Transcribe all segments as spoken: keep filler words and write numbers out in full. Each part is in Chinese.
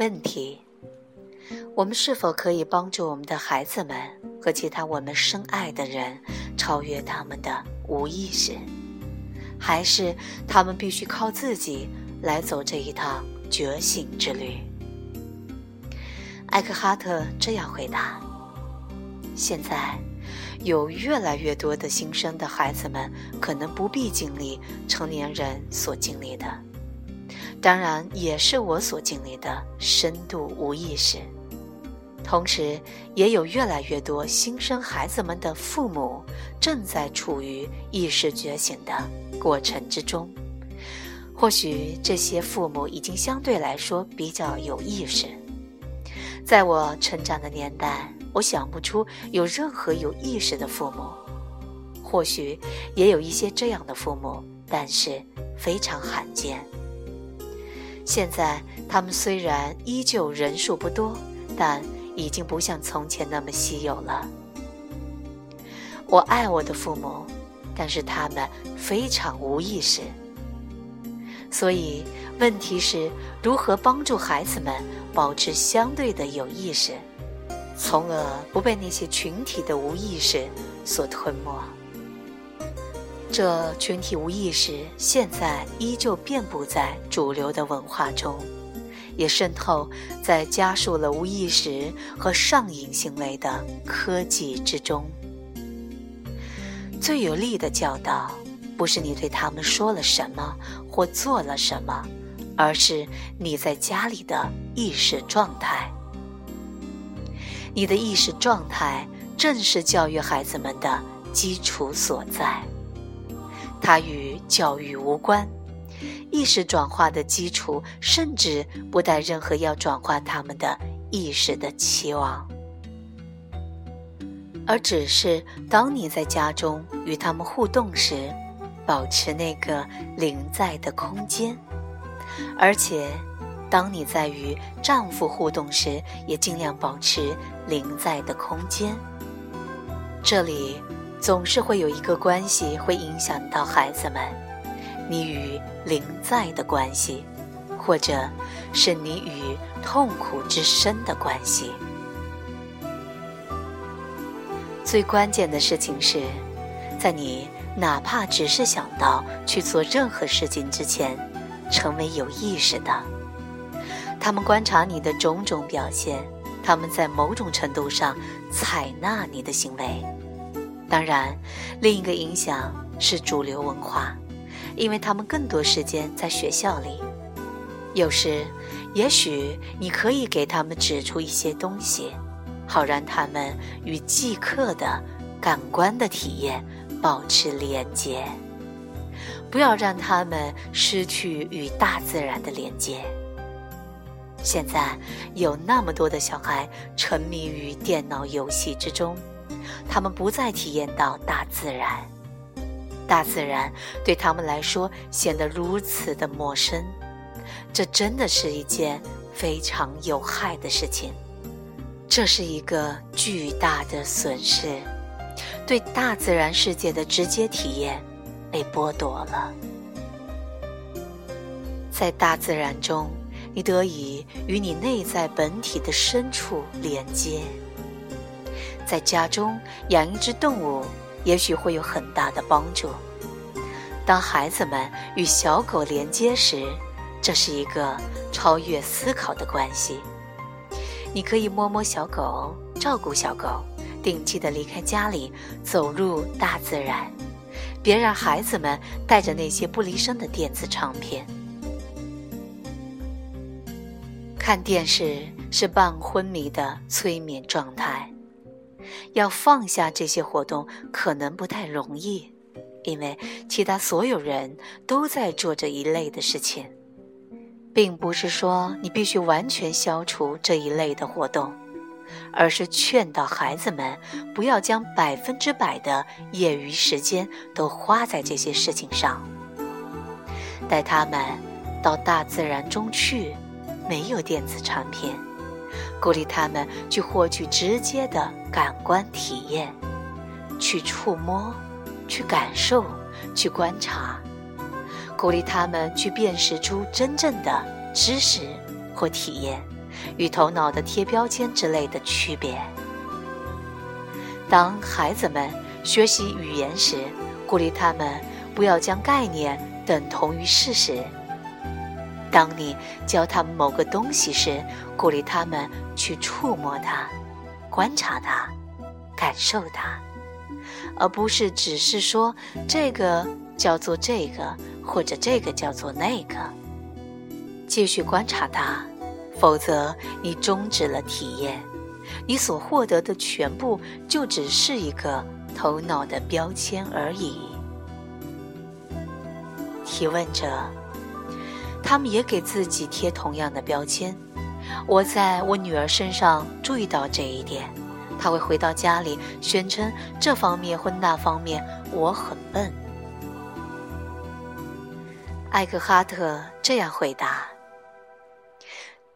问题：我们是否可以帮助我们的孩子们和其他我们深爱的人超越他们的无意识？还是他们必须靠自己来走这一趟觉醒之旅？艾克哈特这样回答：现在有越来越多的新生的孩子们可能不必经历成年人所经历的，当然也是我所经历的深度无意识。同时也有越来越多新生孩子们的父母正在处于意识觉醒的过程之中，或许这些父母已经相对来说比较有意识。在我成长的年代，我想不出有任何有意识的父母，或许也有一些这样的父母，但是非常罕见。现在他们虽然依旧人数不多，但已经不像从前那么稀有了。我爱我的父母，但是他们非常无意识。所以问题是如何帮助孩子们保持相对的有意识，从而不被那些群体的无意识所吞没。这群体无意识现在依旧遍布在主流的文化中，也渗透在加速了无意识和上瘾行为的科技之中。最有力的教导不是你对他们说了什么或做了什么，而是你在家里的意识状态。你的意识状态正是教育孩子们的基础所在，它与教育无关。意识转化的基础甚至不带任何要转化他们的意识的期望，而只是当你在家中与他们互动时，保持那个零在的空间，而且当你在与丈夫互动时，也尽量保持零在的空间。这里总是会有一个关系会影响到孩子们，你与零在的关系，或者是你与痛苦之深的关系。最关键的事情是，在你哪怕只是想到去做任何事情之前，成为有意识的。他们观察你的种种表现，他们在某种程度上采纳你的行为。当然，另一个影响是主流文化，因为他们更多时间在学校里。有时，也许你可以给他们指出一些东西，好让他们与即刻的感官的体验保持连接，不要让他们失去与大自然的连接。现在有那么多的小孩沉迷于电脑游戏之中，他们不再体验到大自然，大自然对他们来说显得如此的陌生，这真的是一件非常有害的事情，这是一个巨大的损失，对大自然世界的直接体验被剥夺了。在大自然中，你得以与你内在本体的深处连接。在家中养一只动物也许会有很大的帮助。当孩子们与小狗连接时，这是一个超越思考的关系。你可以摸摸小狗，照顾小狗，定期的离开家里，走入大自然。别让孩子们带着那些不离身的电子唱片。看电视是半昏迷的催眠状态，要放下这些活动可能不太容易，因为其他所有人都在做这一类的事情，并不是说你必须完全消除这一类的活动，而是劝导孩子们不要将百分之百的业余时间都花在这些事情上，带他们到大自然中去。没有电子产品，鼓励他们去获取直接的感官体验，去触摸，去感受，去观察，鼓励他们去辨识出真正的知识或体验，与头脑的贴标签之类的区别。当孩子们学习语言时，鼓励他们不要将概念等同于事实。当你教他们某个东西时，鼓励他们去触摸它、观察它、感受它，而不是只是说这个叫做这个，或者这个叫做那个。继续观察它，否则你终止了体验，你所获得的全部就只是一个头脑的标签而已。提问者，他们也给自己贴同样的标签。我在我女儿身上注意到这一点，她会回到家里宣称这方面或那方面我很笨。艾克哈特这样回答：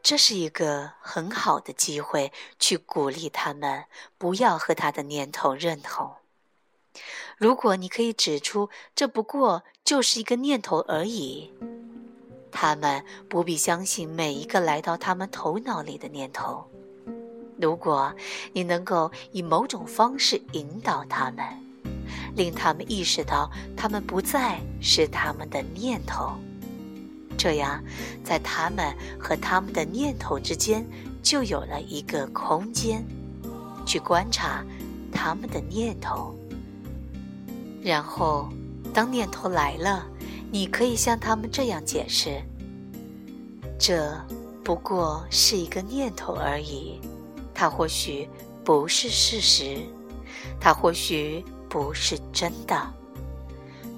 这是一个很好的机会去鼓励他们不要和他的念头认同。如果你可以指出这不过就是一个念头而已，他们不必相信每一个来到他们头脑里的念头。如果你能够以某种方式引导他们，令他们意识到他们不再是他们的念头，这样在他们和他们的念头之间就有了一个空间去观察他们的念头。然后当念头来了，你可以像他们这样解释：这不过是一个念头而已，它或许不是事实，它或许不是真的。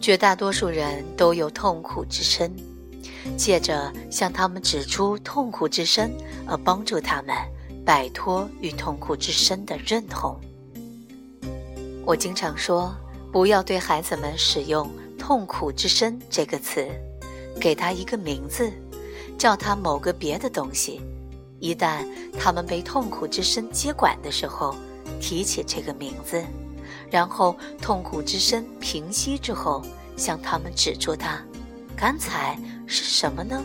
绝大多数人都有痛苦之身，借着向他们指出痛苦之身而帮助他们摆脱与痛苦之身的认同。我经常说，不要对孩子们使用痛苦之身这个词，给他一个名字，叫他某个别的东西。一旦他们被痛苦之身接管的时候，提起这个名字，然后痛苦之身平息之后，向他们指出它。刚才是什么呢？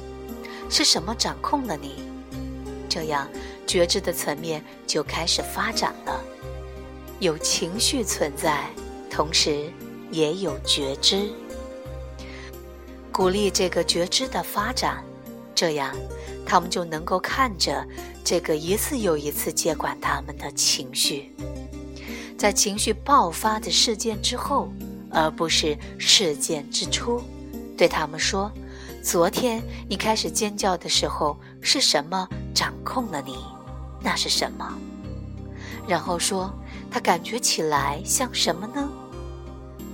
是什么掌控了你？这样觉知的层面就开始发展了。有情绪存在，同时也有觉知，鼓励这个觉知的发展，这样他们就能够看着这个一次又一次接管他们的情绪，在情绪爆发的事件之后，而不是事件之初。对他们说，昨天你开始尖叫的时候，是什么掌控了你？那是什么？然后说，它感觉起来像什么呢？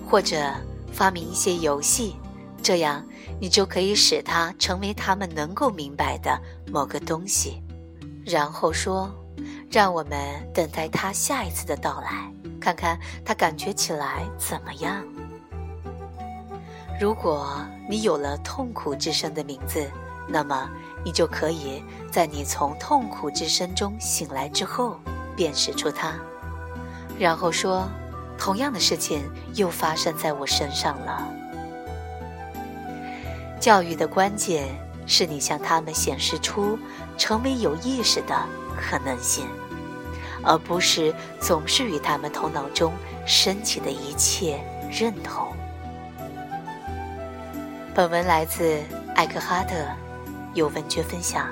或者发明一些游戏，这样你就可以使它成为他们能够明白的某个东西。然后说，让我们等待它下一次的到来，看看它感觉起来怎么样。如果你有了痛苦之身的名字，那么你就可以在你从痛苦之身中醒来之后辨识出它，然后说，同样的事情又发生在我身上了。教育的关键是你向他们显示出成为有意识的可能性，而不是总是与他们头脑中升起的一切认同。本文来自艾克哈特，有文学分享。